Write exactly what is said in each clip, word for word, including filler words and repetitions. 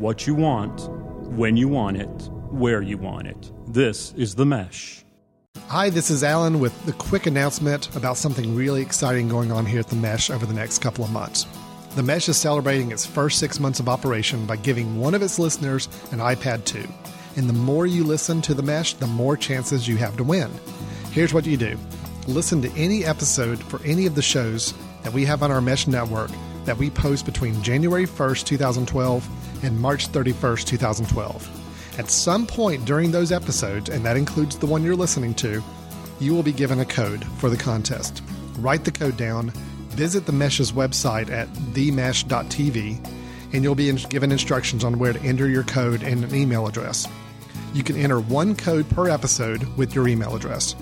what you want, when you want it, where you want it. This is The Mesh. Hi, this is Alan with the quick announcement about something really exciting going on here at The Mesh over the next couple of months. The Mesh is celebrating its first six months of operation by giving one of its listeners an iPad two. And the more you listen to The Mesh, the more chances you have to win. Here's what you do. Listen to any episode for any of the shows that we have on our Mesh network that we post between January first, twenty twelve and March thirty-first, twenty twelve. At some point during those episodes, and that includes the one you're listening to, you will be given a code for the contest. Write the code down. Visit The Mesh's website at the mesh dot t v, and you'll be given instructions on where to enter your code and an email address. You can enter one code per episode with your email address.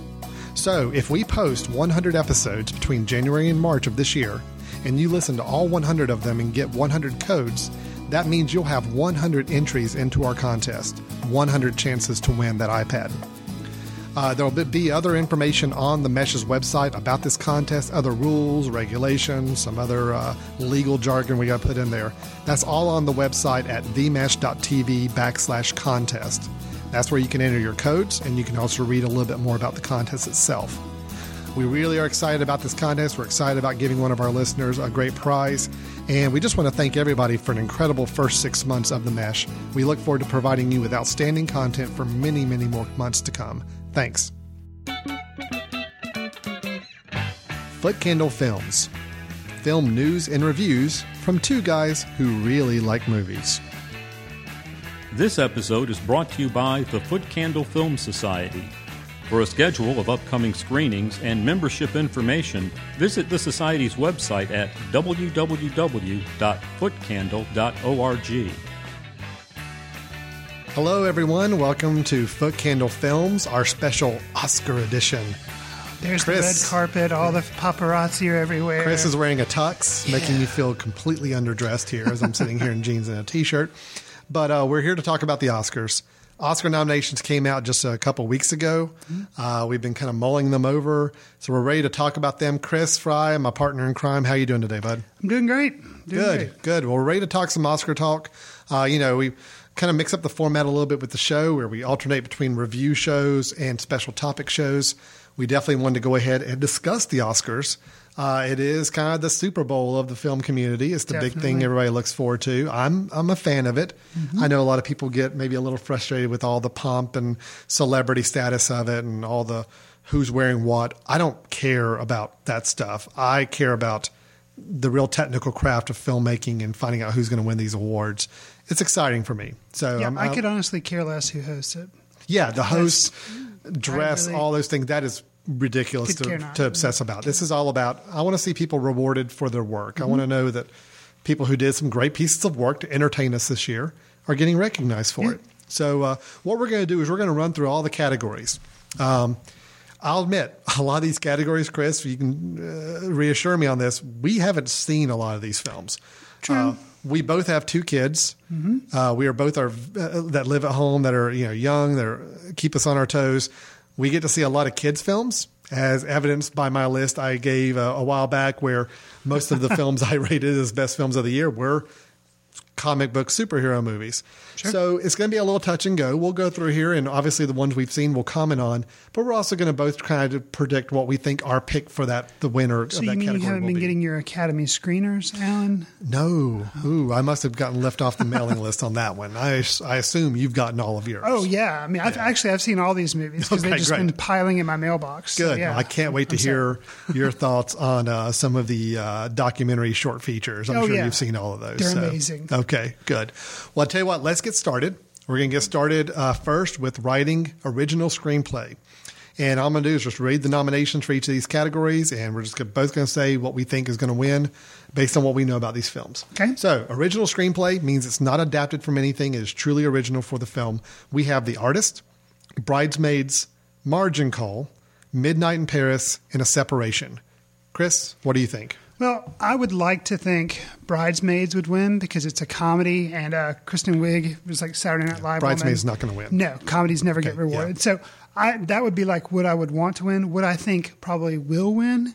So if we post one hundred episodes between January and March of this year, and you listen to all one hundred of them and get one hundred codes, that means you'll have one hundred entries into our contest, one hundred chances to win that iPad. Uh, there'll be other information on the Mesh's website about this contest, other rules, regulations, some other uh, legal jargon we got to put in there. That's all on the website at themesh.tv backslash contest. That's where you can enter your codes, and you can also read a little bit more about the contest itself. We really are excited about this contest. We're excited about giving one of our listeners a great prize. And we just want to thank everybody for an incredible first six months of The Mesh. We look forward to providing you with outstanding content for many, many more months to come. Thanks. Foot Candle Films. Film news and reviews from two guys who really like movies. This episode is brought to you by the Foot Candle Film Society. For a schedule of upcoming screenings and membership information, visit the Society's website at w w w dot foot candle dot org. Hello, everyone. Welcome to Foot Candle Films, our special Oscar edition. There's Chris, the red carpet, all the paparazzi are everywhere. Chris is wearing a tux, yeah. making me feel completely underdressed here as I'm sitting here in jeans and a T-shirt. But uh, we're here to talk about the Oscars. Oscar nominations came out just a couple weeks ago. Uh, we've been kind of mulling them over, so we're ready to talk about them. Chris Fry, my partner in crime, how are you doing today, bud? I'm doing great. Doing good, great. good. Well, we're ready to talk some Oscar talk. Uh, you know, we kind of mix up the format a little bit with the show where we alternate between review shows and special topic shows. We definitely wanted to go ahead and discuss the Oscars. Uh, it is kind of the Super Bowl of the film community. It's the Definitely. big thing everybody looks forward to. I'm I'm a fan of it. Mm-hmm. I know a lot of people get maybe a little frustrated with all the pomp and celebrity status of it and all the who's wearing what. I don't care about that stuff. I care about the real technical craft of filmmaking and finding out who's going to win these awards. It's exciting for me. So yeah, I'm, I could I'm, honestly care less who hosts it. Yeah, the host, That's, dress, really, all those things. That is ridiculous to, to obsess about. This is all about, I want to see people rewarded for their work. Mm-hmm. I want to know that people who did some great pieces of work to entertain us this year are getting recognized for yeah. it. So uh, what we're going to do is we're going to run through all the categories. Um, I'll admit, a lot of these categories, Chris, you can uh, reassure me on this, we haven't seen a lot of these films. True. Uh, we both have two kids. Mm-hmm. Uh, we are both are uh, that live at home, that are you know young, that are, keep us on our toes. We get to see a lot of kids' films, as evidenced by my list I gave a, a while back, where most of the films I rated as best films of the year were comic book superhero movies. Sure. So it's going to be a little touch and go. We'll go through here, and obviously the ones we've seen we'll comment on, but we're also going to both kind of predict what we think our pick for that the winner so of that category will be. So you mean you haven't been getting your Academy screeners, Alan? No. Oh. Ooh, I must have gotten left off the mailing list on that one. I, I assume you've gotten all of yours. Oh, yeah. I mean, I've, yeah. actually, I've seen all these movies because okay, they've just great. been piling in my mailbox. Good. So, yeah. well, I can't wait to I'm hear your thoughts on uh, some of the uh, documentary short features. I'm oh, sure yeah. you've seen all of those. They're so. amazing. Okay. Okay, good. Well, I'll tell you what, let's get started. We're going to get started uh, first with writing original screenplay. And all I'm going to do is just read the nominations for each of these categories, and we're just both going to say what we think is going to win based on what we know about these films. Okay. So original screenplay means it's not adapted from anything. It is truly original for the film. We have The Artist, Bridesmaids, Margin Call, Midnight in Paris, and A Separation. Chris, what do you think? Well, I would like to think Bridesmaids would win because it's a comedy, and uh, Kristen Wiig was like Saturday Night yeah, Live. Bridesmaids is not going to win. No, comedies never okay, get rewarded. Yeah. So I, that would be like what I would want to win. What I think probably will win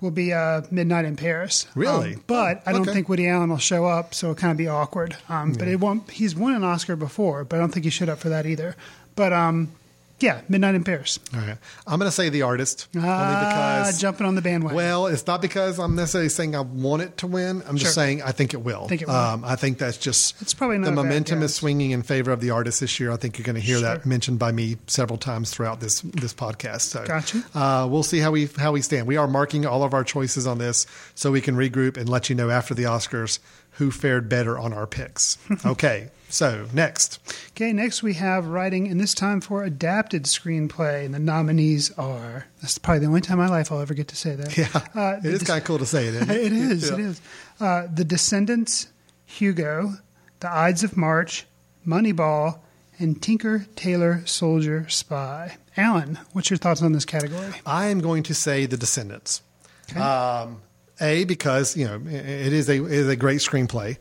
will be uh, Midnight in Paris. Really? Um, but I don't okay. think Woody Allen will show up, so it'll kind of be awkward. Um, yeah. But it won't. He's won an Oscar before, but I don't think he showed up for that either. But um, yeah, Midnight in Paris. All right. I'm going to say The Artist. Uh, only because, jumping on the bandwagon. Well, it's not because I'm necessarily saying I want it to win. I'm sure. just saying I think it will. I think, it will. Um, I think that's just it's probably not the momentum bad, is swinging in favor of The Artist this year. I think you're going to hear sure. that mentioned by me several times throughout this this podcast. So, gotcha. Uh, we'll see how we how we stand. We are marking all of our choices on this so we can regroup and let you know after the Oscars who fared better on our picks. Okay. So next. Okay, next we have writing, and this time for adapted screenplay, and the nominees are. That's probably the only time in my life I'll ever get to say that. Yeah, uh, it is de- kind of cool to say it. Isn't it? It is. Yeah. It is. Uh, The Descendants, Hugo, The Ides of March, Moneyball, and Tinker Tailor Soldier Spy. Alan, what's your thoughts on this category? I am going to say The Descendants. Okay. Um, a because you know it is a it is a great screenplay.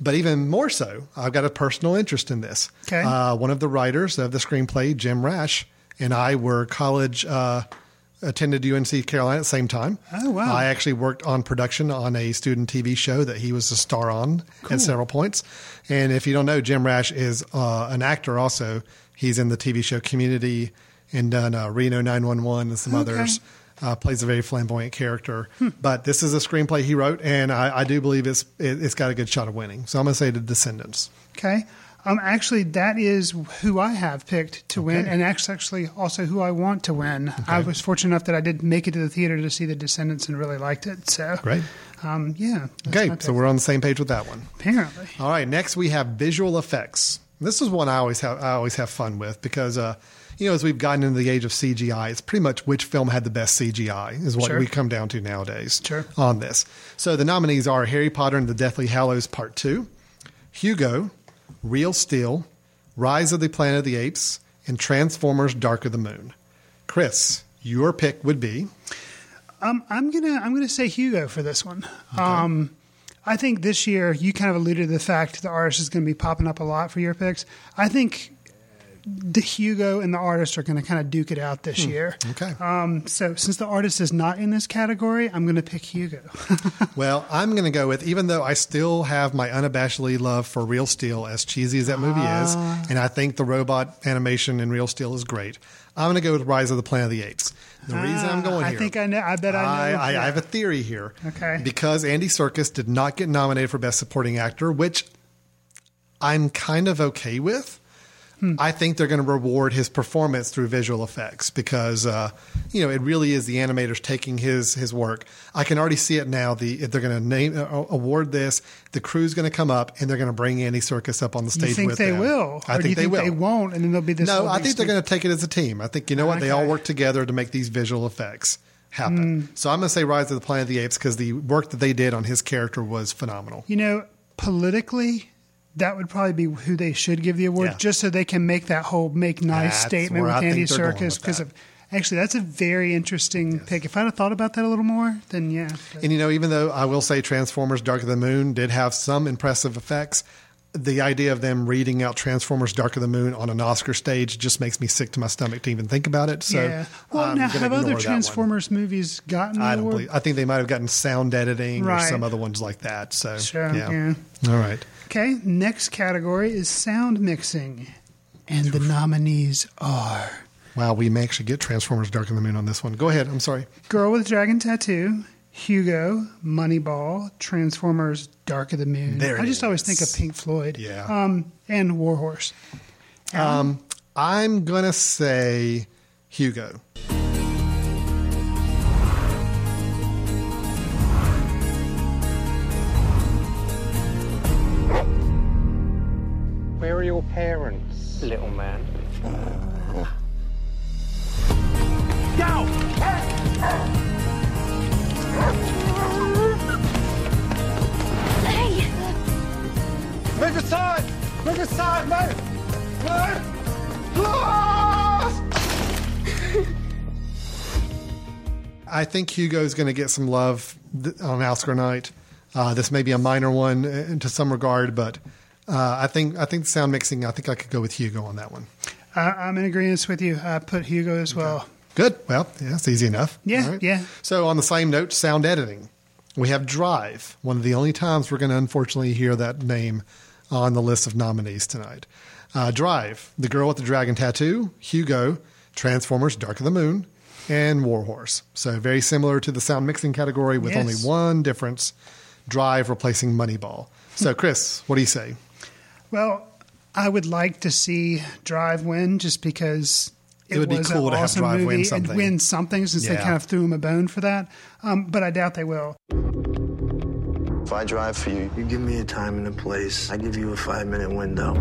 But even more so, I've got a personal interest in this. Okay. Uh, one of the writers of the screenplay, Jim Rash, and I were college, uh, attended U N C Carolina at the same time. Oh, wow. I actually worked on production on a student T V show that he was a star on cool. at several points. And if you don't know, Jim Rash is uh, an actor also. He's in the T V show Community and done uh, Reno nine one one and some okay. others. Uh, plays a very flamboyant character, hmm. but this is a screenplay he wrote, and I, I do believe it's it, it's got a good shot of winning. So I'm going to say The Descendants. Okay, um, actually, that is who I have picked to okay. win, and actually, also who I want to win. Okay. I was fortunate enough that I did make it to the theater to see The Descendants and really liked it. So great, um, yeah. Okay, so we're on the same page with that one. Apparently. All right. Next, we have visual effects. This is one I always have. I always have fun with because. Uh, You know, as we've gotten into the age of C G I, it's pretty much which film had the best C G I is what sure. we come down to nowadays sure. on this. So the nominees are Harry Potter and the Deathly Hallows Part Two, Hugo, Real Steel, Rise of the Planet of the Apes, and Transformers Dark of the Moon. Chris, your pick would be? Um, I'm gonna I'm gonna say Hugo for this one. Okay. Um, I think this year you kind of alluded to the fact The Artist is going to be popping up a lot for your picks. I think. The Hugo and The Artist are going to kind of duke it out this hmm. year. Okay. Um, so since The Artist is not in this category, I'm going to pick Hugo. Well, I'm going to go with, even though I still have my unabashedly love for Real Steel, as cheesy as that movie uh, is, and I think the robot animation in Real Steel is great, I'm going to go with Rise of the Planet of the Apes. The uh, reason I'm going I here. I think I know. I bet I know. I, I, I have a theory here. Okay. Because Andy Serkis did not get nominated for Best Supporting Actor, which I'm kind of okay with. I think they're going to reward his performance through visual effects because, uh, you know, it really is the animators taking his his work. I can already see it now. The if they're going to name uh, award this, the crew's going to come up and they're going to bring Andy Serkis up on the stage. You think with they them. will? I or think do you they think will. They won't, and then there'll be this. No, I think they're going to take it as a team. I think you know what okay. they all work together to make these visual effects happen. Mm. So I'm going to say Rise of the Planet of the Apes because the work that they did on his character was phenomenal. You know, politically. That would probably be who they should give the award, yeah. just so they can make that whole make nice that's statement with I Andy Serkis. Because of actually, that's a very interesting yes. pick. If I'd have thought about that a little more, then yeah. But. And you know, even though I will say Transformers: Dark of the Moon did have some impressive effects, the idea of them reading out Transformers: Dark of the Moon on an Oscar stage just makes me sick to my stomach to even think about it. So, yeah. well, I'm now have other Transformers movies gotten? I don't believe. I think they might have gotten sound editing right. or some other ones like that. So, sure. yeah. yeah. All right. Okay, next category is sound mixing, and the nominees are... Wow, we may actually get Transformers Dark of the Moon on this one. Go ahead, I'm sorry. Girl with Dragon Tattoo, Hugo, Moneyball, Transformers Dark of the Moon. There I just is. always think of Pink Floyd. Yeah. Um, and War Horse. Um, um, I'm going to say Hugo. Where are your parents, little man? Go! Hey! Move aside! Move aside! Move! Move! I think Hugo's going to get some love on Oscar night. Uh, this may be a minor one to some regard, but... Uh, I think I think the sound mixing, I think I could go with Hugo on that one. Uh, I'm in agreement with you. I put Hugo as okay. well. Good. Well, yeah, that's easy enough. Yeah, right. yeah. So on the same note, sound editing. We have Drive, one of the only times we're going to unfortunately hear that name on the list of nominees tonight. Uh, Drive, The Girl with the Dragon Tattoo, Hugo, Transformers Dark of the Moon, and War Horse. So very similar to the sound mixing category with yes. only one difference, Drive replacing Moneyball. So, Chris, what do you say? Well, I would like to see Drive win just because... It, it would was be cool to awesome have Drive movie. win something. It win something since yeah. they kind of threw him a bone for that. Um, but I doubt they will. If I drive for you, you give me a time and a place. I give you a five-minute window.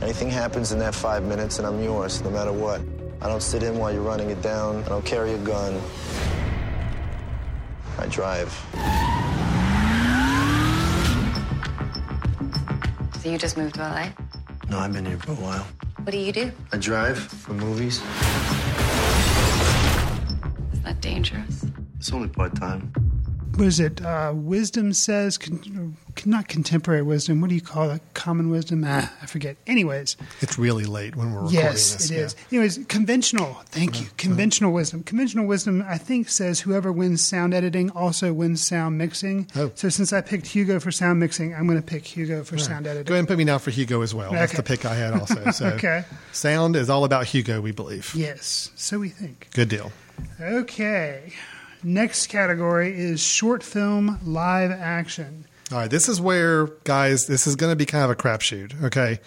Anything happens in that five minutes and I'm yours, no matter what. I don't sit in while you're running it down. I don't carry a gun. I drive. So you just moved to L A? No, I've been here for a while. What do you do? I drive for movies. Isn't that dangerous? It's only part-time. What is it? Uh, wisdom says... Con- not contemporary wisdom. What do you call it? Common wisdom? Ah, I forget. Anyways. It's really late when we're recording yes, this. Yes, it yeah. is. Anyways, conventional. Thank mm-hmm. you. Conventional mm-hmm. wisdom. Conventional wisdom, I think, says whoever wins sound editing also wins sound mixing. Oh. So since I picked Hugo for sound mixing, I'm going to pick Hugo for right. sound editing. Go ahead and put me down for Hugo as well. Okay. That's the pick I had also. So okay. Sound is all about Hugo, we believe. Yes. So we think. Good deal. Okay. Next category is short film live action. All right, this is where, guys, this is going to be kind of a crapshoot, okay?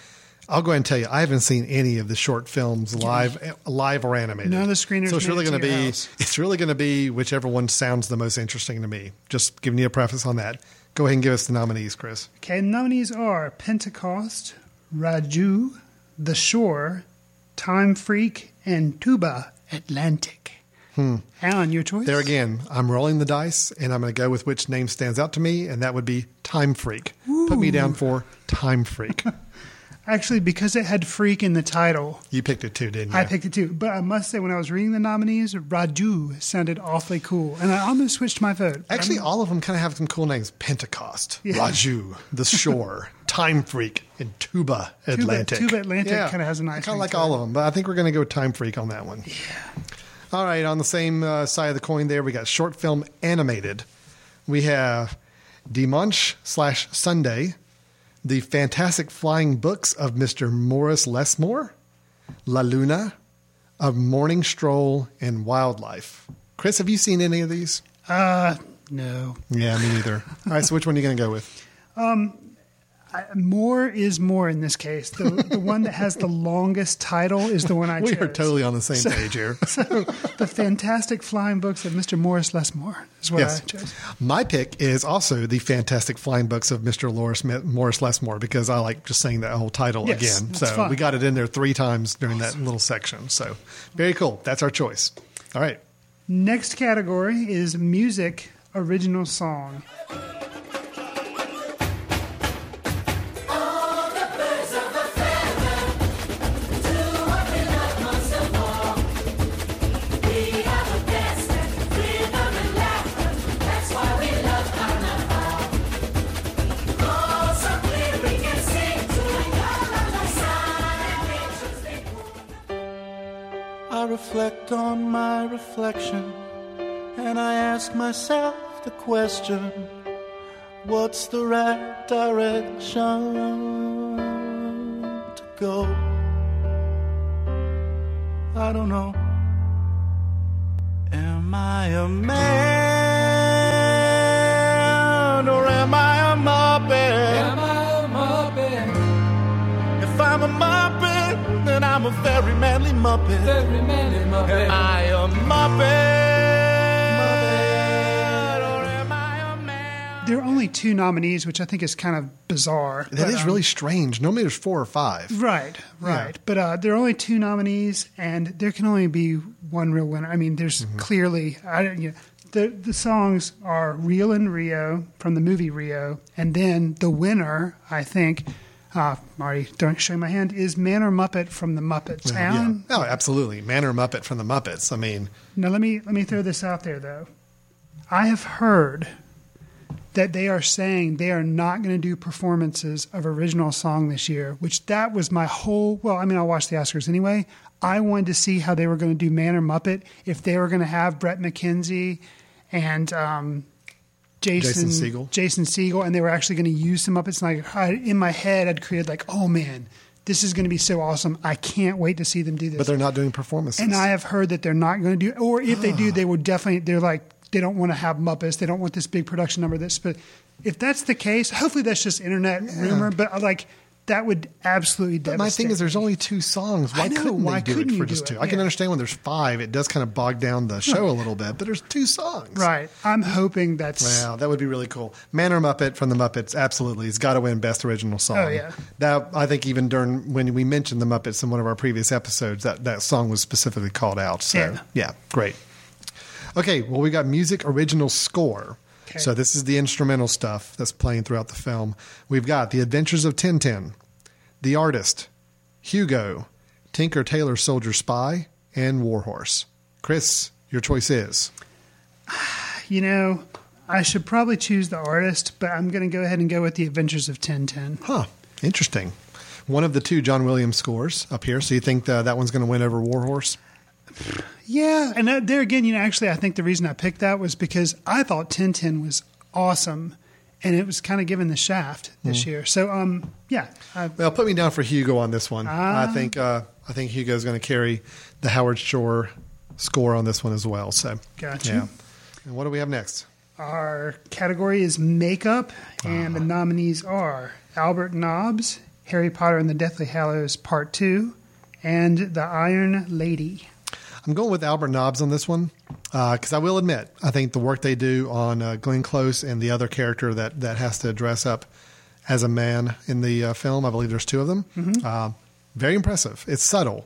I'll go ahead and tell you, I haven't seen any of the short films live live or animated. None of the screeners. So it's really going to be house. it's really going to be whichever one sounds the most interesting to me. Just giving you a preface on that. Go ahead and give us the nominees, Chris. Okay, nominees are Pentecost, Raju, The Shore, Time Freak, and Tuba Atlantic. Hmm. Alan, your choice? There again, I'm rolling the dice, and I'm going to go with which name stands out to me, and that would be Time Freak. Ooh. Put me down for Time Freak. Actually, because it had freak in the title. You picked it too, didn't you? I picked it too. But I must say, when I was reading the nominees, Raju sounded awfully cool, and I almost switched my vote. Actually, I'm... all of them kind of have some cool names. Pentecost, yeah. Raju, The Shore, Time Freak, and Tuba Atlantic. Tuba, Tuba Atlantic yeah. kind of has a nice I kind of like all it. of them, but I think we're going to go with Time Freak on that one. Yeah. All right, on the same uh, side of the coin there, we got short film animated. We have Dimanche slash Sunday, The Fantastic Flying Books of Mister Morris Lessmore, La Luna, A Morning Stroll, and Wildlife. Chris, have you seen any of these? Uh, no. Yeah, me neither. All right, so which one are you going to go with? Um. More is more in this case. The, the one that has the longest title is the one I chose. We are totally on the same so, page here. So The Fantastic Flying Books of Mister Morris Lessmore is what yes. I chose. My pick is also The Fantastic Flying Books of Mister Loris, Morris Lessmore because I like just saying that whole title yes, again. So fun. We got it in there three times during awesome. that little section. So very cool. That's our choice. All right. Next category is music original song. Reflect on my reflection, and I ask myself the question, what's the right direction to go? I don't know. Am I a man or am I a muppet? Am I a muppet? If I'm a muppet, then I'm a very manly muppet. Very manly muppet. Am I a muppet? Or am I a man? There are only two nominees, which I think is kind of bizarre. That but, is um, really strange. Normally there's four or five. Right, right. Yeah. But uh, there are only two nominees, and there can only be one real winner. I mean, there's mm-hmm. clearly... I don't, you know, the, the songs are Real in Rio from the movie Rio, and then the winner, I think... Uh, Marty, don't show my hand, is Man or Muppet from the Muppets. Yeah, Alan? Yeah. Oh, absolutely. Man or Muppet from the Muppets. I mean... Now, let me, let me throw this out there, though. I have heard that they are saying they are not going to do performances of original song this year, which that was my whole, well, I mean, I watched the Oscars anyway. I wanted to see how they were going to do Man or Muppet, if they were going to have Brett McKenzie and um, Jason, Jason Segel. Jason Segel, and they were actually going to use some Muppets. And I, I, in my head, I'd created like, oh, man, this is going to be so awesome. I can't wait to see them do this. But they're not doing performances. And I have heard that they're not going to do, or if they do, they will definitely, they're like, they don't want to have Muppets. They don't want this big production number. This, but if that's the case, hopefully that's just internet yeah. rumor. But like that would absolutely. But my thing is, there's only two songs. Why couldn't Why they do couldn't it for just two? It? I yeah. can understand when there's five. It does kind of bog down the show a little bit. But there's two songs, right? I'm hoping that's. Wow, that would be really cool. Man or Muppet from the Muppets, absolutely. It's got to win Best Original Song. Oh yeah. That I think even during when we mentioned the Muppets in one of our previous episodes, that that song was specifically called out. So yeah, yeah great. Okay, well, we got music original score. Okay. So this is the instrumental stuff that's playing throughout the film. We've got The Adventures of Tintin, The Artist, Hugo, Tinker Tailor Soldier Spy, and War Horse. Chris, your choice is? You know, I should probably choose The Artist, but I'm going to go ahead and go with The Adventures of Tintin. Huh, interesting. One of the two John Williams scores up here. So you think the, that one's going to win over War Horse? Yeah, and there again, you know, actually, I think the reason I picked that was because I thought Tintin was awesome, and it was kind of given the shaft this mm. year. So, um, yeah. I, well, put me down for Hugo on this one. Uh, I think uh, I think Hugo's going to carry the Howard Shore score on this one as well. So, gotcha. Yeah. And what do we have next? Our category is makeup, and uh. the nominees are Albert Nobbs, Harry Potter and the Deathly Hallows Part Two, and The Iron Lady. I'm going with Albert Nobbs on this one because uh, I will admit, I think the work they do on uh, Glenn Close and the other character that, that has to dress up as a man in the uh, film, I believe there's two of them, mm-hmm. uh, very impressive. It's subtle,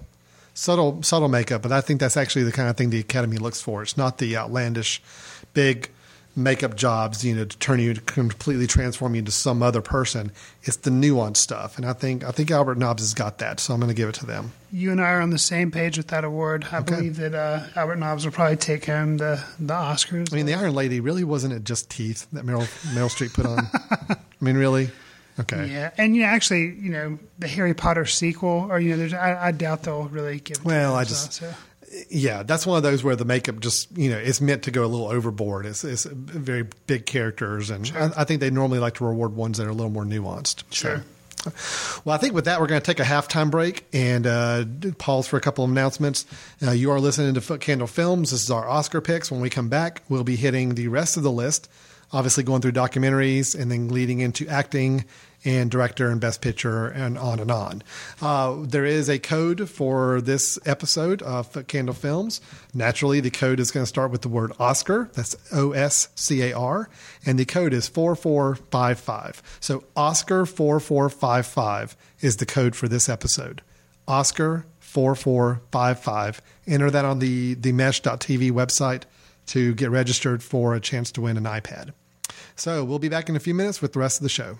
subtle, subtle makeup, but I think that's actually the kind of thing the Academy looks for. It's not the outlandish, big makeup jobs, you know, to turn you, to completely transform you into some other person. It's the nuanced stuff. And I think I think Albert Nobbs has got that, so I'm going to give it to them. You and I are on the same page with that award. I okay. believe that uh, Albert Nobbs will probably take home the, the Oscars. I mean, The Iron Lady, really wasn't it just teeth that Meryl, Meryl Streep put on? I mean, really? Okay. Yeah, and you know, actually, you know, the Harry Potter sequel, or, you know, there's, I, I doubt they'll really give it well, to I just... So. Yeah, that's one of those where the makeup just, you know, it's meant to go a little overboard. It's, it's very big characters, and sure. I, I think they normally like to reward ones that are a little more nuanced. Sure. So, well, I think with that, we're going to take a halftime break and uh, pause for a couple of announcements. Uh, you are listening to Foot Candle Films. This is our Oscar picks. When we come back, we'll be hitting the rest of the list, obviously going through documentaries and then leading into acting and director and best picture and on and on. Uh, there is a code for this episode of Foot Candle Films. Naturally, the code is going to start with the word Oscar. That's O S C A R. And the code is four four five five. So Oscar four four five five is the code for this episode. Oscar four four five five. Enter that on the the mesh dot t v website to get registered for a chance to win an iPad. So we'll be back in a few minutes with the rest of the show.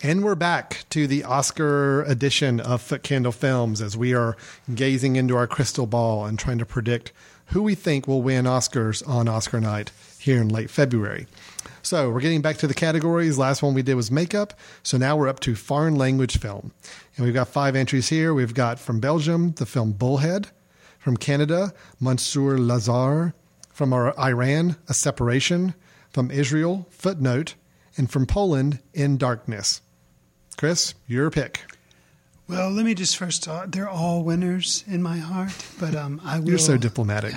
And we're back to the Oscar edition of Foot Candle Films as we are gazing into our crystal ball and trying to predict who we think will win Oscars on Oscar night here in late February. So we're getting back to the categories. Last one we did was makeup. So now we're up to foreign language film. And we've got five entries here. We've got from Belgium, the film Bullhead. From Canada, Mansour Lazar. From our Iran, A Separation. From Israel, Footnote. And from Poland, In Darkness. Chris, your pick. Well, let me just first talk. They're all winners in my heart, but um, I will. You're so diplomatic.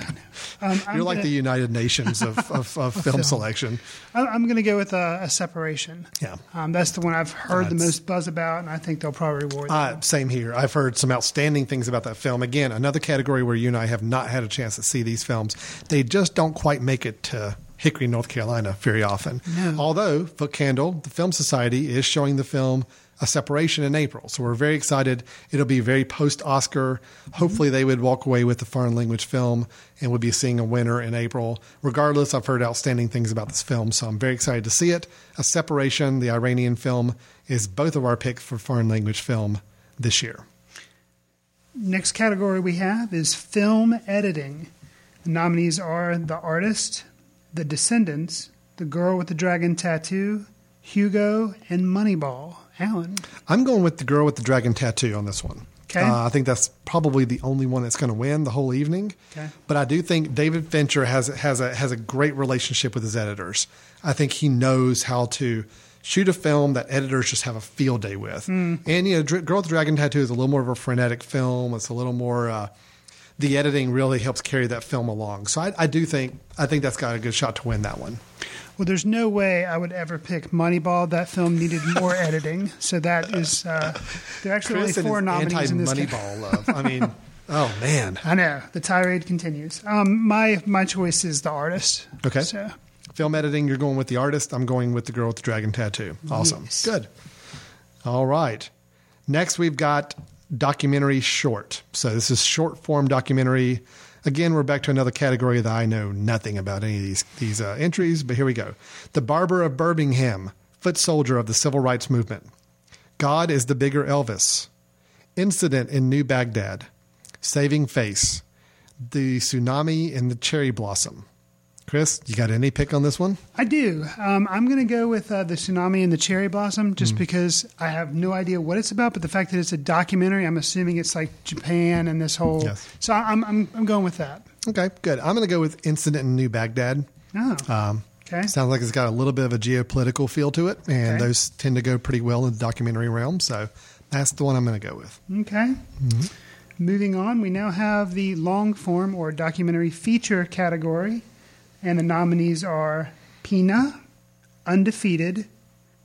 Um, You're I'm like gonna... the United Nations of, of, of film, film selection. I'm going to go with a, a Separation. Yeah. Um, that's the one I've heard uh, the most buzz about, and I think they'll probably reward it. Uh, same here. I've heard some outstanding things about that film. Again, another category where you and I have not had a chance to see these films. They just don't quite make it to Hickory, North Carolina very often. No. Although, Foot Candle, the Film Society, is showing the film A Separation in April. So we're very excited. It'll be very post-Oscar. Mm-hmm. Hopefully they would walk away with a foreign language film and would be seeing a winner in April. Regardless, I've heard outstanding things about this film, so I'm very excited to see it. A Separation, the Iranian film, is both of our picks for foreign language film this year. Next category we have is film editing. The nominees are The Artist, The Descendants, The Girl with the Dragon Tattoo, Hugo, and Moneyball. Alan? I'm going with The Girl with the Dragon Tattoo on this one. Okay. Uh, I think that's probably the only one that's going to win the whole evening. Okay. But I do think David Fincher has has a has a great relationship with his editors. I think he knows how to shoot a film that editors just have a field day with. Mm. And, you know, Dr- Girl with the Dragon Tattoo is a little more of a frenetic film. It's a little more... Uh, the editing really helps carry that film along. So I, I do think I think that's got a good shot to win that one. Well, there's no way I would ever pick Moneyball. That film needed more editing. So that is uh, – there are actually Chris only four nominees in this Moneyball game. Love. I mean, oh, man. I know. The tirade continues. Um, my my choice is The Artist. Okay. So. Film editing, you're going with The Artist. I'm going with The Girl with the Dragon Tattoo. Awesome. Yes. Good. All right. Next we've got – documentary short. So this is short form documentary. Again, we're back to another category that I know nothing about any of these, these uh, entries, but here we go. The Barber of Birmingham, Foot Soldier of the Civil Rights Movement. God is the Bigger Elvis. Incident in New Baghdad. Saving Face. The Tsunami and the Cherry Blossom. Chris, you got any pick on this one? I do. Um, I'm going to go with uh, The Tsunami and the Cherry Blossom just mm. because I have no idea what it's about, but the fact that it's a documentary, I'm assuming it's like Japan and this whole... Yes. So I'm, I'm I'm going with that. Okay, good. I'm going to go with Incident in New Baghdad. Oh, um, okay. Sounds like it's got a little bit of a geopolitical feel to it, and okay. those tend to go pretty well in the documentary realm, so that's the one I'm going to go with. Okay. Mm-hmm. Moving on, we now have the long form or documentary feature category. And the nominees are Pina, Undefeated,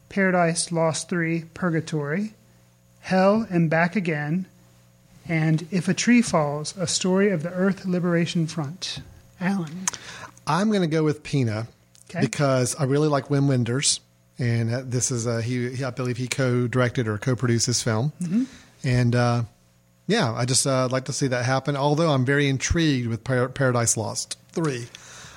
Paradise Lost three, Purgatory, Hell and Back Again, and If a Tree Falls, A Story of the Earth Liberation Front. Alan? I'm going to go with Pina okay. because I really like Wim Wenders. And this is, a, he, I believe he co-directed or co-produced this film. Mm-hmm. And uh, yeah, I just uh, like to see that happen. Although I'm very intrigued with Par- Paradise Lost three.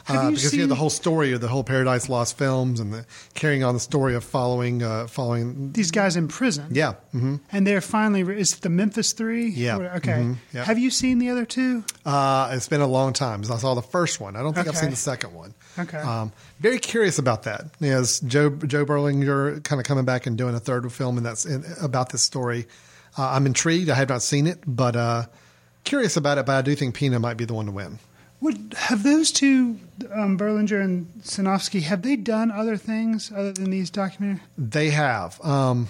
Uh, you because seen... you had the whole story of the whole Paradise Lost films and the carrying on the story of following uh, following these guys in prison. Yeah, mm-hmm. And they're finally re- is it the Memphis Three? Yeah, okay. Mm-hmm. Yep. Have you seen the other two? Uh, it's been a long time since I saw the first one. I don't think okay. I've seen the second one. Okay, um, very curious about that. Is Joe Joe Berlinger kind of coming back and doing a third film and that's in, about this story? Uh, I'm intrigued. I have not seen it, but uh, curious about it. But I do think Pina might be the one to win. Would have those two, um, Berlinger and Sanofsky, have they done other things other than these documentaries? They have. Um,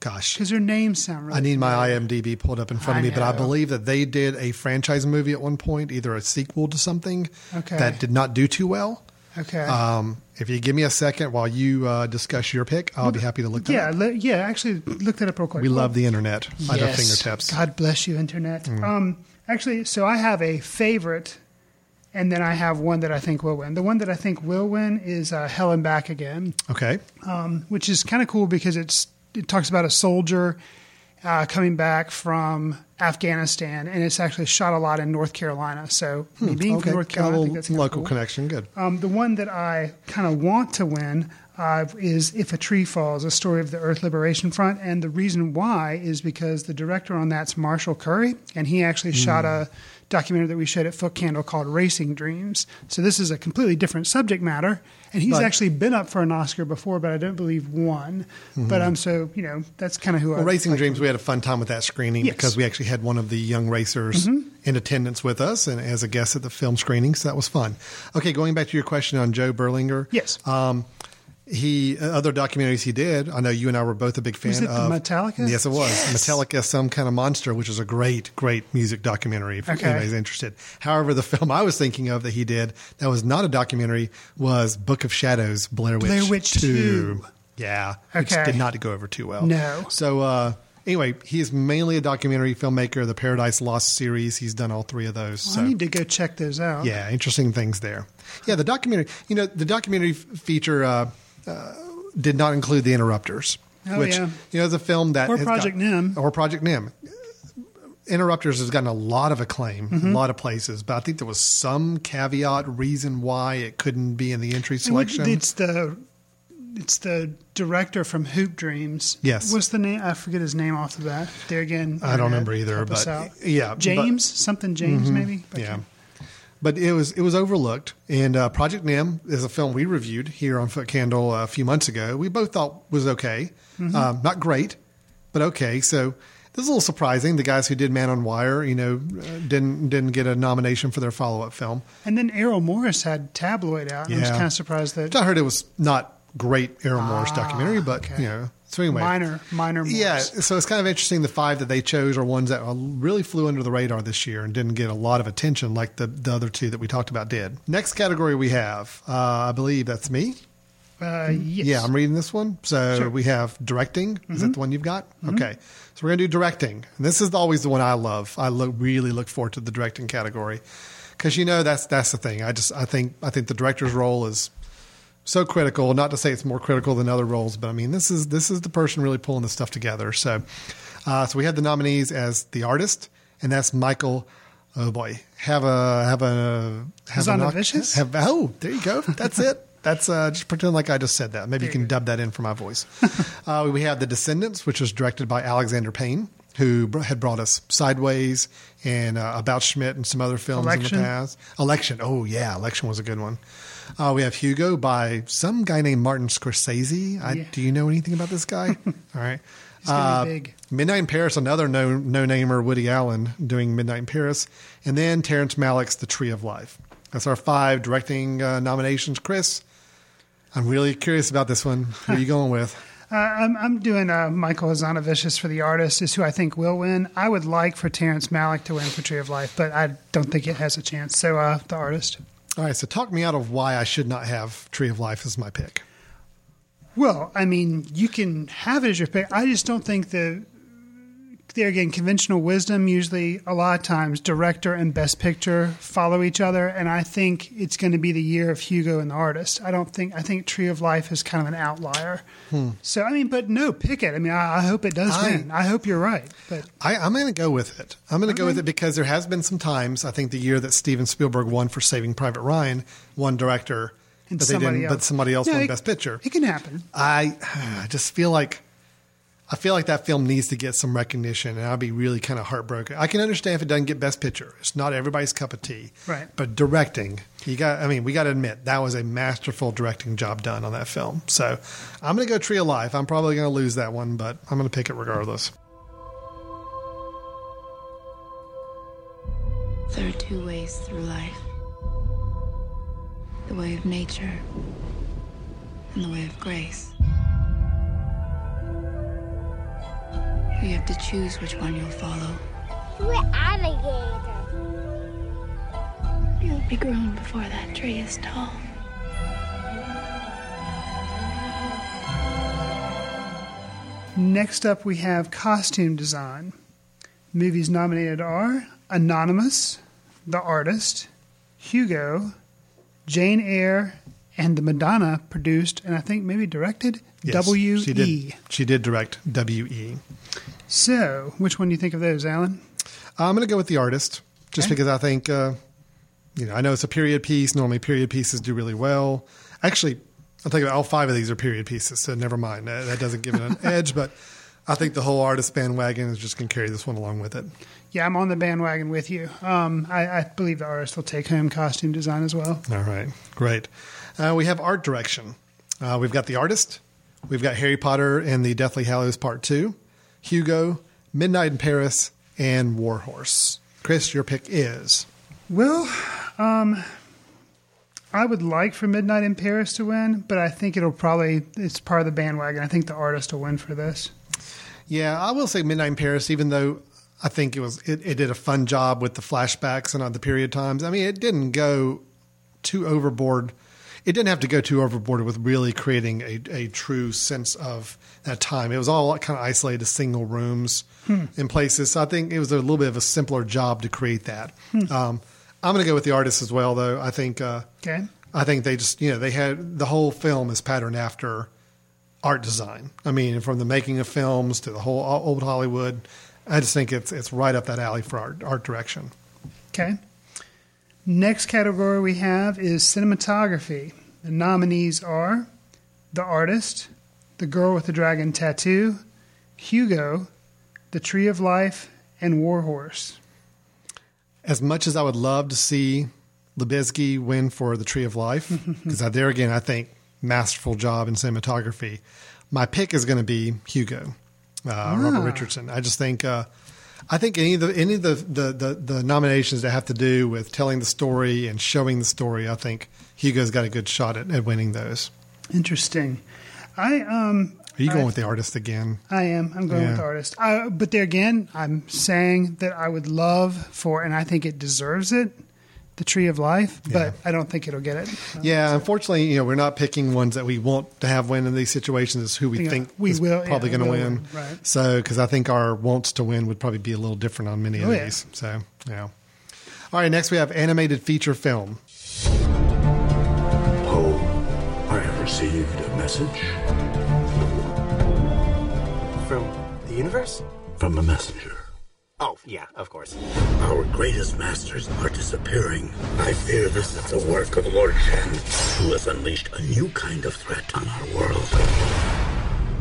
gosh. Because their names sound really I need familiar. My IMDb pulled up in front I of me, know. But I believe that they did a franchise movie at one point, either a sequel to something okay. that did not do too well. Okay. Um, if you give me a second while you uh, discuss your pick, I'll be happy to look that yeah, up. Le- yeah, actually look that up real quick. We love the internet yes. at our fingertips. God bless you, internet. Mm. Um, actually, so I have a favorite... And then I have one that I think will win. The one that I think will win is uh, Hell and Back Again. Okay. Um, which is kind of cool because it's it talks about a soldier uh, coming back from Afghanistan. And it's actually shot a lot in North Carolina. So hmm. me being okay. from North Carolina, I think that's local cool. connection. Good. Um, the one that I kind of want to win uh, is If a Tree Falls, A Story of the Earth Liberation Front. And the reason why is because the director on that's Marshall Curry. And he actually mm. shot a... documentary that we showed at Foot Candle called Racing Dreams. So this is a completely different subject matter. And he's but, actually been up for an Oscar before, but I don't believe won. Mm-hmm. But um, so, you know, that's kind of who well, I was. Racing like, Dreams, we had a fun time with that screening yes. because we actually had one of the young racers mm-hmm. in attendance with us and as a guest at the film screening. So that was fun. Okay, going back to your question on Joe Berlinger. Yes. Um, He other documentaries he did. I know you and I were both a big fan was it of Metallica. Yes, it was yes. Metallica, Some Kind of Monster, which is a great, great music documentary. If okay. anybody's interested. However, the film I was thinking of that he did that was not a documentary was Book of Shadows, Blair Witch, Blair Witch Two. Two. Yeah, okay. Which did not go over too well. No. So uh, Anyway, he is mainly a documentary filmmaker of the Paradise Lost series. He's done all three of those. Well, so I need to go check those out. Yeah, interesting things there. Yeah, the documentary, you know, the documentary feature uh, uh, did not include The Interrupters. Oh, which, yeah. You know, it's a film that... Or Project got, Nim. Or Project Nim. Interrupters has gotten a lot of acclaim mm-hmm. in a lot of places, but I think there was some caveat reason why it couldn't be in the entry selection. It's the... It's the director from Hoop Dreams. Yes. What's the name? I forget his name off the bat. There again. I don't remember either. But yeah. James? But, something James mm-hmm, maybe? Okay. Yeah. But it was it was overlooked. And uh, Project Nim is a film we reviewed here on Foot Candle a few months ago. We both thought was okay. Mm-hmm. Um, not great, but okay. So this is a little surprising. The guys who did Man on Wire, you know, uh, didn't didn't get a nomination for their follow-up film. And then Errol Morris had Tabloid out. Yeah. I was kind of surprised that... I heard it was not... Great Errol ah, Morris documentary, but okay. you know, so anyway, minor, minor. Morris. Yeah, so it's kind of interesting. The five that they chose are ones that really flew under the radar this year and didn't get a lot of attention, like the, the other two that we talked about did. Next category we have, uh, I believe that's me. Uh, yes. Yeah, I'm reading this one. So sure. We have directing. Mm-hmm. Is that the one you've got? Mm-hmm. Okay. So we're gonna do directing, and this is always the one I love. I look, really look forward to the directing category because you know that's that's the thing. I just I think I think the director's role is. So critical, not to say it's more critical than other roles, but I mean, this is this is the person really pulling this stuff together. So uh, so we had the nominees as The Artist, and that's Michael, oh boy, have a, have a, have a, knock, have, oh, there you go. That's it. That's uh, just pretend like I just said that. Maybe there you can you dub that in for my voice. uh, we have The Descendants, which was directed by Alexander Payne, who had brought us Sideways and uh, About Schmidt and some other films Election. in the past. Election. Oh yeah. Election was a good one. Uh, we have Hugo by some guy named Martin Scorsese. I, yeah. Do you know anything about this guy? All right. He's uh, going to be big. Midnight in Paris, another no, no-namer, Woody Allen doing Midnight in Paris. And then Terrence Malick's The Tree of Life. That's our five directing uh, nominations. Chris, I'm really curious about this one. Who are you going with? Uh, I'm, I'm doing uh, Michael Hazanavicius for The Artist is who I think will win. I would like for Terrence Malick to win for Tree of Life, but I don't think it has a chance. So uh, The Artist. All right, so talk me out of why I should not have Tree of Life as my pick. Well, I mean, you can have it as your pick. I just don't think the there again, conventional wisdom usually a lot of times director and best picture follow each other, and I think it's going to be the year of Hugo and The Artist. I don't think I think Tree of Life is kind of an outlier. Hmm. So I mean, but no, pick it. I mean, I, I hope it does I, win. I hope you're right. But I, I'm going to go with it. I'm going to go with it because there has been some times. I think the year that Steven Spielberg won for Saving Private Ryan, one director, and but somebody they didn't. Else. But somebody else no, won it, best picture. It can happen. I I just feel like. I feel like that film needs to get some recognition, and I'll be really kind of heartbroken. I can understand if it doesn't get Best Picture; it's not everybody's cup of tea. Right. But directing, you got—I mean, we got to admit that was a masterful directing job done on that film. So, I'm going to go Tree of Life. I'm probably going to lose that one, but I'm going to pick it regardless. There are two ways through life: the way of nature and the way of grace. You have to choose which one you'll follow. We're alligator. You'll be grown before that tree is tall. Next up, we have costume design. Movies nominated are Anonymous, The Artist, Hugo, Jane Eyre, and the Madonna produced, and I think maybe directed, yes, W E. She did, she did direct W E. So, which one do you think of those, Alan? I'm going to go with The Artist, just okay. because I think, uh, you know, I know it's a period piece. Normally period pieces do really well. Actually, I think all five of these are period pieces, so never mind. That, that doesn't give it an edge, but I think the whole Artist bandwagon is just going to carry this one along with it. Yeah, I'm on the bandwagon with you. Um, I, I believe The Artist will take home costume design as well. All right, great. Uh, we have art direction. Uh, we've got The Artist. We've got Harry Potter and the Deathly Hallows Part Two, Hugo, Midnight in Paris, and War Horse. Chris, your pick is? Well, um, I would like for Midnight in Paris to win, but I think it'll probably, it's part of the bandwagon. I think The Artist will win for this. Yeah, I will say Midnight in Paris, even though I think it was, it, it did a fun job with the flashbacks and on the period times. I mean, it didn't go too overboard. it didn't have to go too overboard with really creating a, a true sense of that time. It was all kind of isolated, single rooms hmm. in places. So I think it was a little bit of a simpler job to create that. Hmm. Um, I'm going to go with The Artist as well, though. I think uh, okay. I think they just, you know, they had the whole film is patterned after art design. I mean, from the making of films to the whole old Hollywood, I just think it's it's right up that alley for art, art direction. Okay. Next category we have is cinematography. The nominees are The Artist, The Girl with the Dragon Tattoo, Hugo, The Tree of Life, and War Horse. As much as I would love to see Lubezki win for The Tree of Life, because there again, I think masterful job in cinematography, my pick is going to be Hugo, uh, ah. Robert Richardson. I just think... Uh, I think any of the any of the, the, the, the nominations that have to do with telling the story and showing the story, I think Hugo's got a good shot at, at winning those. Interesting. I um. Are you going I've, with The Artist again? I am. I'm going yeah. with The Artist. I, but there again, I'm saying that I would love for, and I think it deserves it, The Tree of Life, but yeah. I don't think it'll get it. So, yeah, so. Unfortunately, you know, we're not picking ones that we want to have win in these situations. It's who we yeah, think we is will, probably yeah, going to win. Right. So, because I think our wants to win would probably be a little different on many of oh, these. Yeah. So, yeah. All right, next we have animated feature film. Oh, I have received a message. From the universe? From a messenger. Oh, yeah, of course. Our greatest masters are disappearing. I fear this is the work of Lord Shen, who has unleashed a new kind of threat on our world.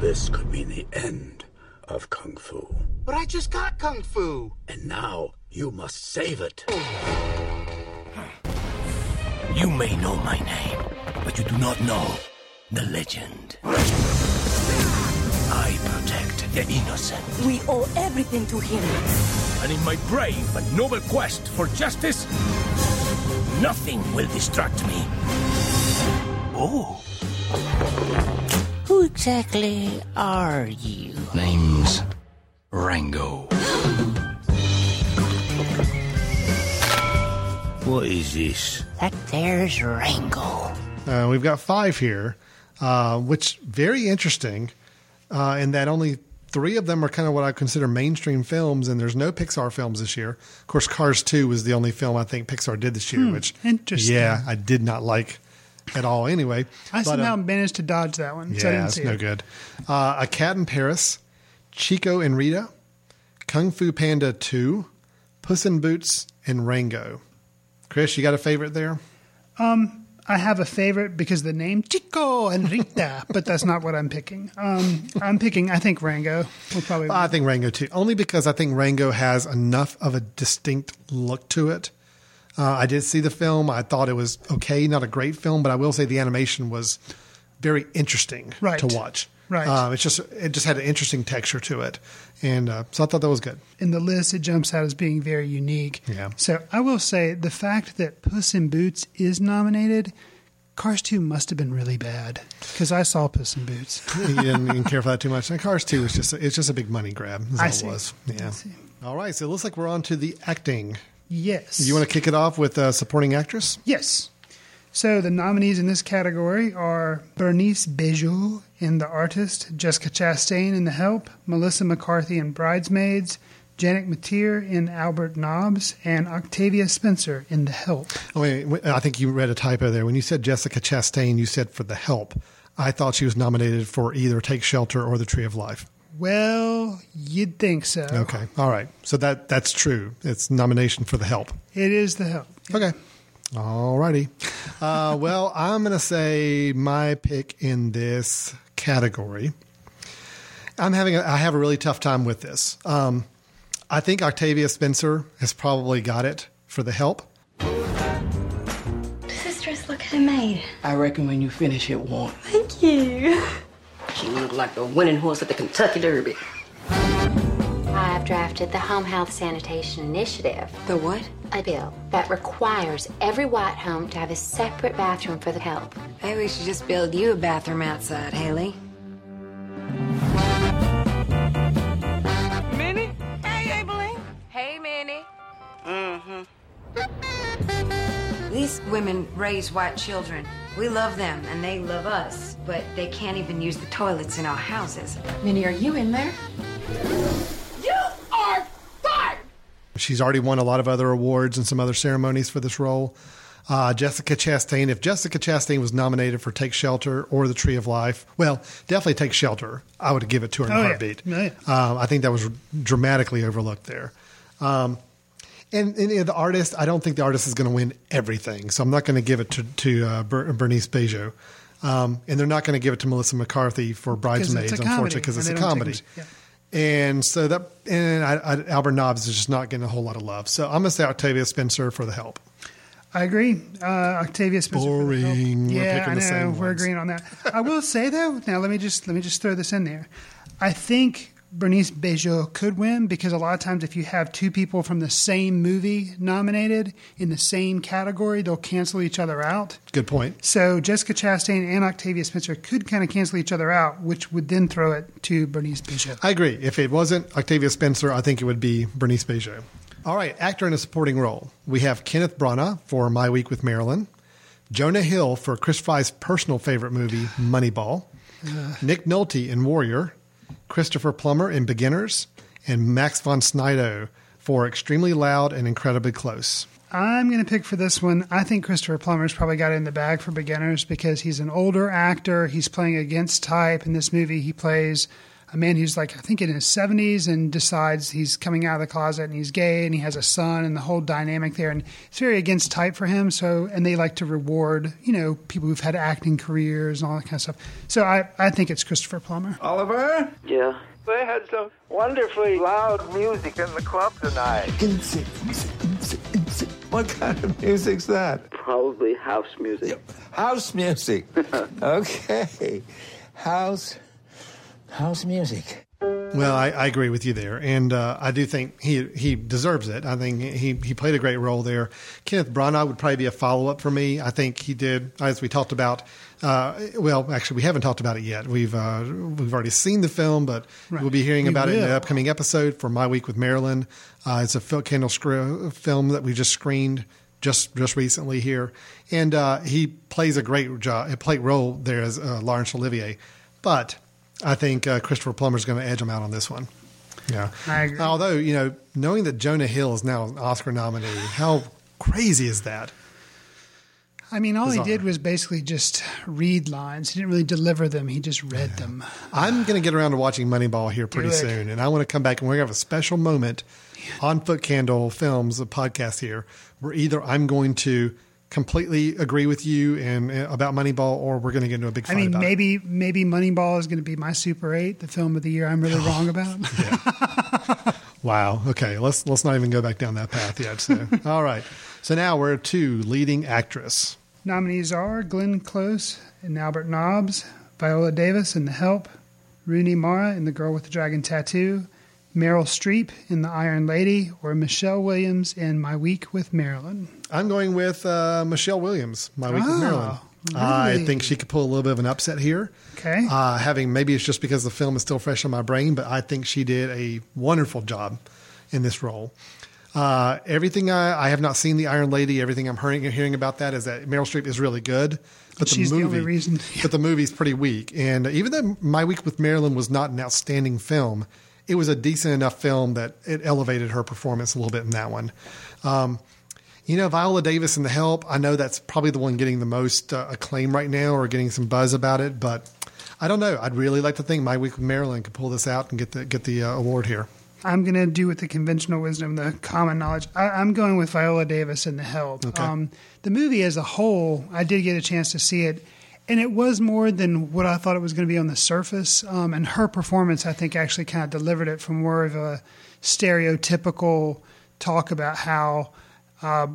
This could mean the end of Kung Fu. But I just got Kung Fu! And now, you must save it. You may know my name, but you do not know the legend. I protect the innocent. We owe everything to him. And in my brave but noble quest for justice, nothing will distract me. Oh. Who exactly are you? Name's Rango. What is this? That there's Rango. Uh, we've got five here, uh, which very interesting. Uh, and that only three of them are kind of what I consider mainstream films, and there's no Pixar films this year. Of course, Cars two was the only film I think Pixar did this year, hmm, which interesting. Yeah, I did not like at all anyway. I but, somehow um, managed to dodge that one. Yeah, so I didn't see it's no it. good. Uh, A Cat in Paris, Chico and Rita, Kung Fu Panda two, Puss in Boots, and Rango. Chris, you got a favorite there? Um. I have a favorite because the name Chico and Rita, but that's not what I'm picking. Um, I'm picking, I think Rango will probably win. I think Rango too, only because I think Rango has enough of a distinct look to it. Uh, I did see the film. I thought it was okay, not a great film, but I will say the animation was very interesting right. to watch. Right. Uh, it's just, it just had an interesting texture to it. And uh, so I thought that was good. In the list, it jumps out as being very unique. Yeah. So I will say the fact that Puss in Boots is nominated, Cars two must have been really bad because I saw Puss in Boots. You didn't, didn't care for that too much. And Cars two was just a, it's just a big money grab. Is I all see. It was. Yeah. I see. All right. So it looks like we're on to the acting. Yes. You want to kick it off with uh, supporting actress? Yes. So the nominees in this category are Bernice Bejo in The Artist, Jessica Chastain in The Help, Melissa McCarthy in Bridesmaids, Janet Mateer in Albert Nobbs, and Octavia Spencer in The Help. Oh, wait, I think you read a typo there. When you said Jessica Chastain, you said for The Help. I thought she was nominated for either Take Shelter or The Tree of Life. Well, you'd think so. Okay. All right. So that that's true. It's nomination for The Help. It is The Help. Okay. All righty. Uh, well, I'm going to say my pick in this category. I'm having a, I have a really tough time with this. Um, I think Octavia Spencer has probably got it for The Help. Does this dress look homemade? I reckon when you finish it won't. Thank you. She looked like the winning horse at the Kentucky Derby. I've drafted the Home Health Sanitation Initiative. The what? A bill that requires every white home to have a separate bathroom for the help. Maybe we should just build you a bathroom outside, Haley. Minnie? Hey, Abilene. Hey, Minnie. Mm-hmm. These women raise white children. We love them, and they love us, but they can't even use the toilets in our houses. Minnie, are you in there? You are fired! She's already won a lot of other awards and some other ceremonies for this role. Uh, Jessica Chastain. If Jessica Chastain was nominated for Take Shelter or The Tree of Life, well, definitely Take Shelter. I would give it to her in oh, a heartbeat. Yeah. Yeah. Um, I think that was dramatically overlooked there. Um, and, and, and The Artist, I don't think The Artist is going to win everything, so I'm not going to give it to, to uh, Bernice Bejo. Um, and they're not going to give it to Melissa McCarthy for Bridesmaids, unfortunately, because it's a comedy. It's a comedy. Yeah. And so that, and I, I, Albert Nobbs is just not getting a whole lot of love. So I'm going to say Octavia Spencer for The Help. I agree. Uh, Octavia Spencer. Boring. We're yeah, I know. The same We're ones. agreeing on that. I will say though. Now let me just let me just throw this in there. I think Bernice Bejo could win because a lot of times if you have two people from the same movie nominated in the same category, they'll cancel each other out. Good point. So Jessica Chastain and Octavia Spencer could kind of cancel each other out, which would then throw it to Bernice Bejo. I agree. If it wasn't Octavia Spencer, I think it would be Bernice Bejo. All right, actor in a supporting role. We have Kenneth Branagh for My Week with Marilyn, Jonah Hill for Chris Fry's personal favorite movie, Moneyball, uh, Nick Nolte in Warrior, Christopher Plummer in Beginners, and Max von Sydow for Extremely Loud and Incredibly Close. I'm going to pick for this one. I think Christopher Plummer's probably got it in the bag for Beginners because he's an older actor. He's playing against type. In this movie, he plays a man who's like, I think in his seventies and decides he's coming out of the closet and he's gay and he has a son and the whole dynamic there. And it's very against type for him. So, and they like to reward, you know, people who've had acting careers and all that kind of stuff. So I, I think it's Christopher Plummer. Oliver? Yeah. They had some wonderfully loud music in the club tonight. Insect, insect, insect, insect. What kind of music's that? Probably house music. Yep. House music. Okay. House House music. Well, I, I agree with you there. And uh, I do think he he deserves it. I think he, he played a great role there. Kenneth Branagh would probably be a follow-up for me. I think he did, as we talked about. Uh, well, actually, we haven't talked about it yet. We've uh, we've already seen the film, but right. we'll be hearing we about will. it in the upcoming episode for My Week with Marilyn. Uh, it's a Phil Kendall sc- film that we just screened just just recently here. And uh, he plays a great job, a plate role there as uh, Laurence Olivier. But I think uh, Christopher Plummer's going to edge him out on this one. Yeah. I agree. Although, you know, knowing that Jonah Hill is now an Oscar nominee, how crazy is that? I mean, all Bizarre. he did was basically just read lines. He didn't really deliver them. He just read yeah. them. I'm going to get around to watching Moneyball here pretty soon, and I want to come back, and we're going to have a special moment on Foot Candle Films, a podcast here, where either I'm going to completely agree with you and uh, about Moneyball, or we're going to get into a big fight. I mean, about maybe it. maybe Moneyball is going to be my Super Eight, the film of the year. I'm really wrong about. Wow. Okay. Let's let's not even go back down that path yet. So, all right. So now we're to leading actress. Nominees are Glenn Close and Albert Nobbs, Viola Davis in The Help, Rooney Mara in The Girl with the Dragon Tattoo, Meryl Streep in The Iron Lady, or Michelle Williams in My Week with Marilyn. I'm going with uh, Michelle Williams, My Week oh, with Marilyn. Really? I think she could pull a little bit of an upset here. Okay. Uh, having maybe it's just because the film is still fresh in my brain, but I think she did a wonderful job in this role. Uh, everything I, I have not seen The Iron Lady. Everything I'm hearing, hearing about that is that Meryl Streep is really good, but the She's movie, the only reason. But the movie's pretty weak. And even though My Week with Marilyn was not an outstanding film, it was a decent enough film that it elevated her performance a little bit in that one. Um, you know, Viola Davis in The Help, I know that's probably the one getting the most uh, acclaim right now or getting some buzz about it, but I don't know. I'd really like to think My Week with Marilyn could pull this out and get the get the uh, award here. I'm going to do with the conventional wisdom, the common knowledge. I, I'm going with Viola Davis in The Help. Okay. Um, the movie as a whole, I did get a chance to see it. And it was more than what I thought it was going to be on the surface. Um, and her performance, I think, actually kind of delivered it from more of a stereotypical talk about how uh,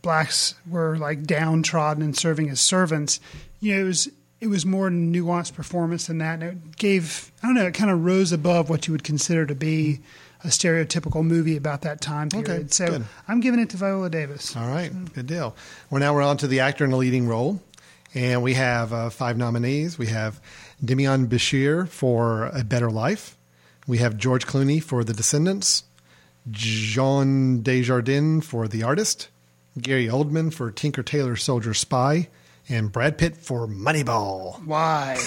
blacks were like downtrodden and serving as servants. You know, it was it was more nuanced performance than that. And it gave, I don't know, it kind of rose above what you would consider to be a stereotypical movie about that time period. Okay, so good. I'm giving it to Viola Davis. All right, so. Good deal. Well, now we're on to the actor in a leading role. And we have uh, five nominees. We have Demian Bichir for A Better Life. We have George Clooney for The Descendants. Jean Desjardins for The Artist. Gary Oldman for Tinker Tailor Soldier Spy. and Brad Pitt for Moneyball. Why?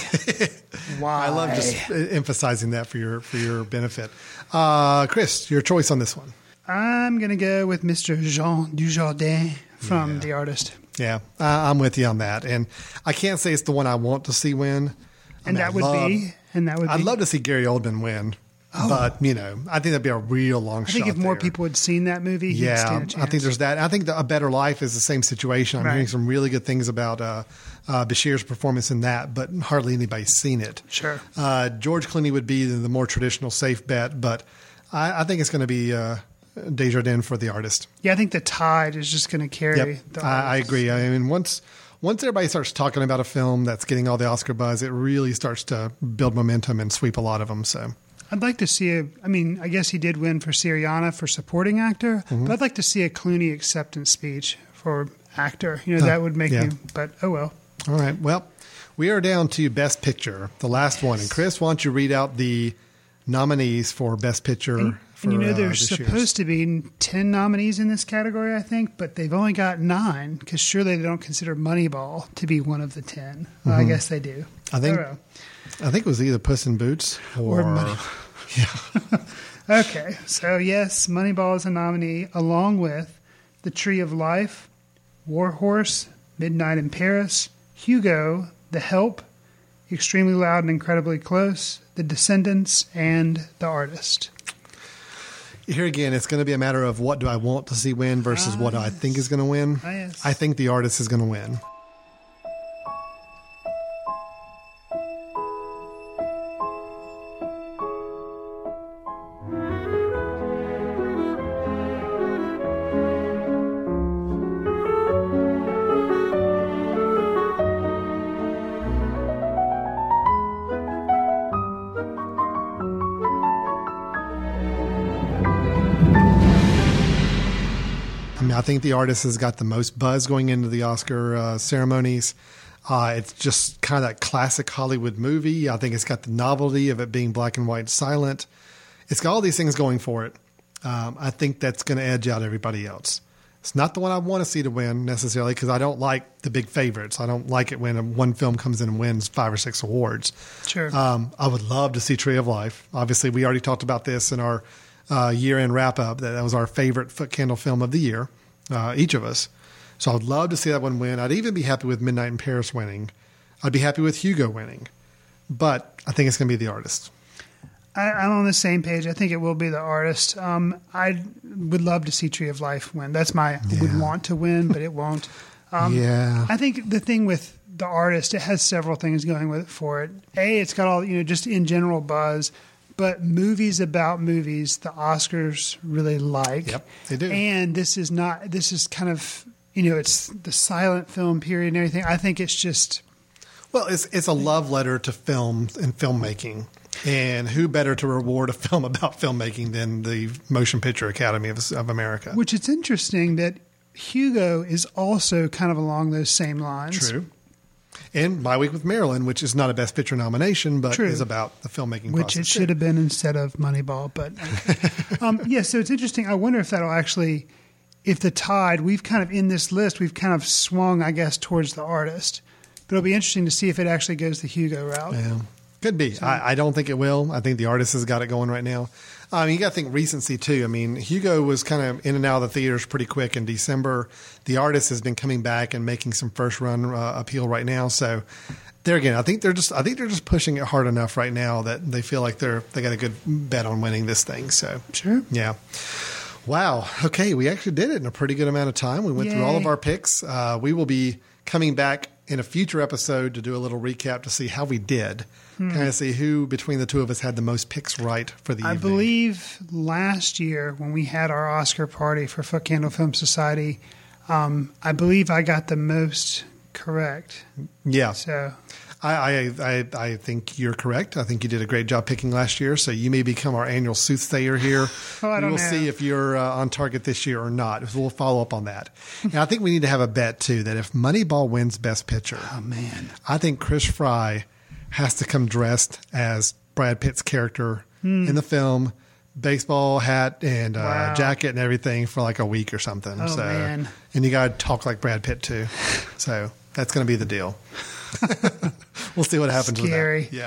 Why? I love just emphasizing that for your for your benefit. Uh, Chris, your choice on this one. I'm going to go with Mister Jean Dujardin from yeah. The Artist. Yeah, I, I'm with you on that. And I can't say it's the one I want to see win. I and mean, that I would love, be. And that would. I'd be. love to see Gary Oldman win. Oh. But, you know, I think that'd be a real long shot. I think shot if more there. people had seen that movie, he'd yeah, stand a chance. I think there's that. I think the, A Better Life is the same situation. I'm right. hearing some really good things about uh, uh, Bashir's performance in that, but hardly anybody's seen it. Sure. Uh, George Clooney would be the, the more traditional safe bet, but I, I think it's going to be uh, Desjardins for The Artist. Yeah, I think the tide is just going to carry yep. the I, I agree. I mean, once... Once everybody starts talking about a film that's getting all the Oscar buzz, it really starts to build momentum and sweep a lot of them. So, I'd like to see a. I mean, I guess he did win for Siriana for supporting actor, mm-hmm. but I'd like to see a Clooney acceptance speech for actor. You know, uh, that would make yeah. me. But oh well. All right. Well, we are down to Best Picture, the last yes. one. And Chris, why don't you read out the nominees for Best Picture? And- And you know, there's uh, supposed to be ten nominees in this category, I think, but they've only got nine because surely they don't consider Moneyball to be one of the ten. Mm-hmm. Well, I guess they do. I think I, I think it was either Puss in Boots or, or Moneyball. Yeah. Okay. So, yes, Moneyball is a nominee along with The Tree of Life, War Horse, Midnight in Paris, Hugo, The Help, Extremely Loud and Incredibly Close, The Descendants, and The Artist. Here again, it's going to be a matter of what do I want to see win versus ah, what yes. I think is going to win. Ah, yes. I think The Artist is going to win. I think The Artist has got the most buzz going into the Oscar uh, ceremonies. Uh, it's just kind of that classic Hollywood movie. I think it's got the novelty of it being black and white silent. It's got all these things going for it. Um, I think that's going to edge out everybody else. It's not the one I want to see to win necessarily because I don't like the big favorites. I don't like it when one film comes in and wins five or six awards. Sure. Um, I would love to see Tree of Life. Obviously, we already talked about this in our uh, year-end wrap-up. That, that was our favorite foot candle film of the year. Uh, each of us. So I'd love to see that one win. I'd even be happy with Midnight in Paris winning. I'd be happy with Hugo winning. But I think it's going to be The Artist. I, I'm on the same page. I think it will be The Artist. Um, I would love to see Tree of Life win. That's my yeah. would want to win, but it won't. Um, yeah. I think the thing with The Artist, it has several things going with it for it. A, it's got all, you know, just in general buzz. But movies about movies, the Oscars really like. Yep, they do. And this is not, this is kind of, you know, it's the silent film period and everything. I think it's just. Well, it's it's a love letter to film and filmmaking. And who better to reward a film about filmmaking than the Motion Picture Academy of, of America? Which it's interesting that Hugo is also kind of along those same lines. True. And My Week with Marilyn, which is not a Best Picture nomination, but True. Is about the filmmaking which process. Which it should have been instead of Moneyball. But okay. um, yeah, so it's interesting. I wonder if that'll actually, if the tide, we've kind of in this list, we've kind of swung, I guess, towards The Artist. But it'll be interesting to see if it actually goes the Hugo route. Yeah. Could be. So, I, I don't think it will. I think The Artist has got it going right now. I mean, you got to think recency, too. I mean, Hugo was kind of in and out of the theaters pretty quick in December. The Artist has been coming back and making some first-run uh, appeal right now. So, there again, I think they're just I think they're just pushing it hard enough right now that they feel like they're they got a good bet on winning this thing. So, sure, yeah. Wow. Okay, we actually did it in a pretty good amount of time. We went Yay. Through all of our picks. Uh, we will be coming back in a future episode to do a little recap to see how we did. Hmm. Kind of see who between the two of us had the most picks right for the I evening. I believe last year when we had our Oscar party for Foot Candle Film Society, um, I believe I got the most correct. Yeah. So I, I I I think you're correct. I think you did a great job picking last year, so you may become our annual soothsayer here. well, I don't we will know. see if you're uh, on target this year or not. We'll follow up on that. And I think we need to have a bet, too, that if Moneyball wins Best Picture, oh, man. I think Chris Fry has to come dressed as Brad Pitt's character hmm. in the film, baseball hat and uh, wow. jacket and everything for like a week or something. Oh, so man. And you got to talk like Brad Pitt, too. So That's going to be the deal. We'll see what happens Scary. with that.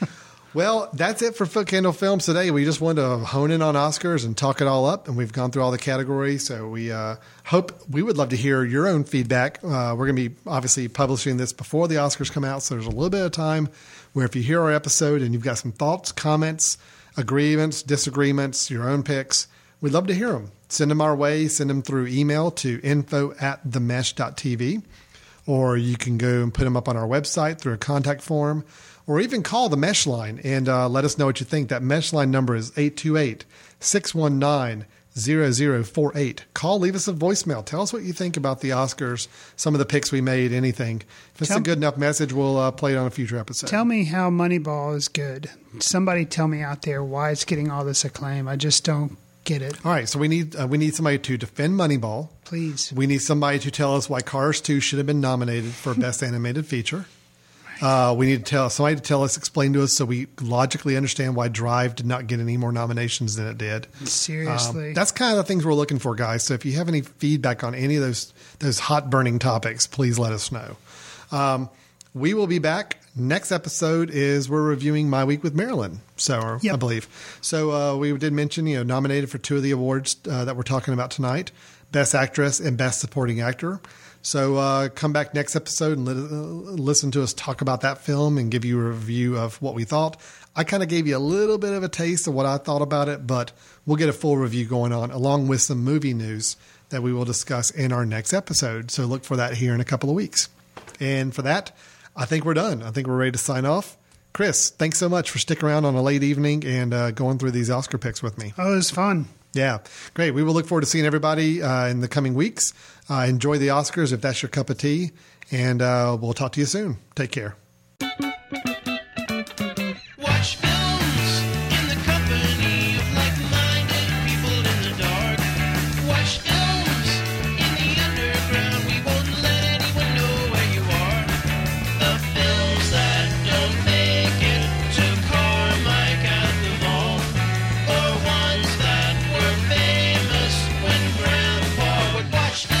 Yeah. Well, that's it for Foot Candle Films today. We just wanted to hone in on Oscars and talk it all up, and we've gone through all the categories. So we uh, hope we would love to hear your own feedback. Uh, we're going to be obviously publishing this before the Oscars come out, so there's a little bit of time where if you hear our episode and you've got some thoughts, comments, agreements, disagreements, your own picks, we'd love to hear them. Send them our way. Send them through email to info at the mesh dot t v, or you can go and put them up on our website through a contact form, or even call the Mesh line and uh, let us know what you think. That Mesh line number is eight two eight, six one nine, zero zero four eight. Call, leave us a voicemail. Tell us what you think about the Oscars, some of the picks we made, anything. If it's tell, a good enough message, we'll uh, play it on a future episode. Tell me how Moneyball is good. Somebody tell me out there why it's getting all this acclaim. I just don't get it. All right, so we need uh, we need somebody to defend Moneyball. Please. We need somebody to tell us why Cars two should have been nominated for Best Animated Feature. Uh, we need to tell somebody to tell us, explain to us, so we logically understand why Drive did not get any more nominations than it did. Seriously, um, that's kind of the things we're looking for, guys. So if you have any feedback on any of those those hot burning topics, please let us know. Um, we will be back. Next episode is we're reviewing My Week with Marilyn. So yep. I believe so. Uh, we did mention you know nominated for two of the awards uh, that we're talking about tonight: Best Actress and Best Supporting Actor. So uh, come back next episode and li- listen to us talk about that film and give you a review of what we thought. I kind of gave you a little bit of a taste of what I thought about it, but we'll get a full review going on along with some movie news that we will discuss in our next episode. So look for that here in a couple of weeks. And for that, I think we're done. I think we're ready to sign off. Chris, thanks so much for sticking around on a late evening and uh, going through these Oscar picks with me. Oh, it was fun. Yeah, great. We will look forward to seeing everybody uh, in the coming weeks. Uh, enjoy the Oscars if that's your cup of tea. And uh, we'll talk to you soon. Take care. Watch films in the company of like-minded people in the dark. Watch films in the underground. We won't let anyone know where you are. The films that don't make it to Carmike at the mall, or ones that were famous when Grandpa would watch films.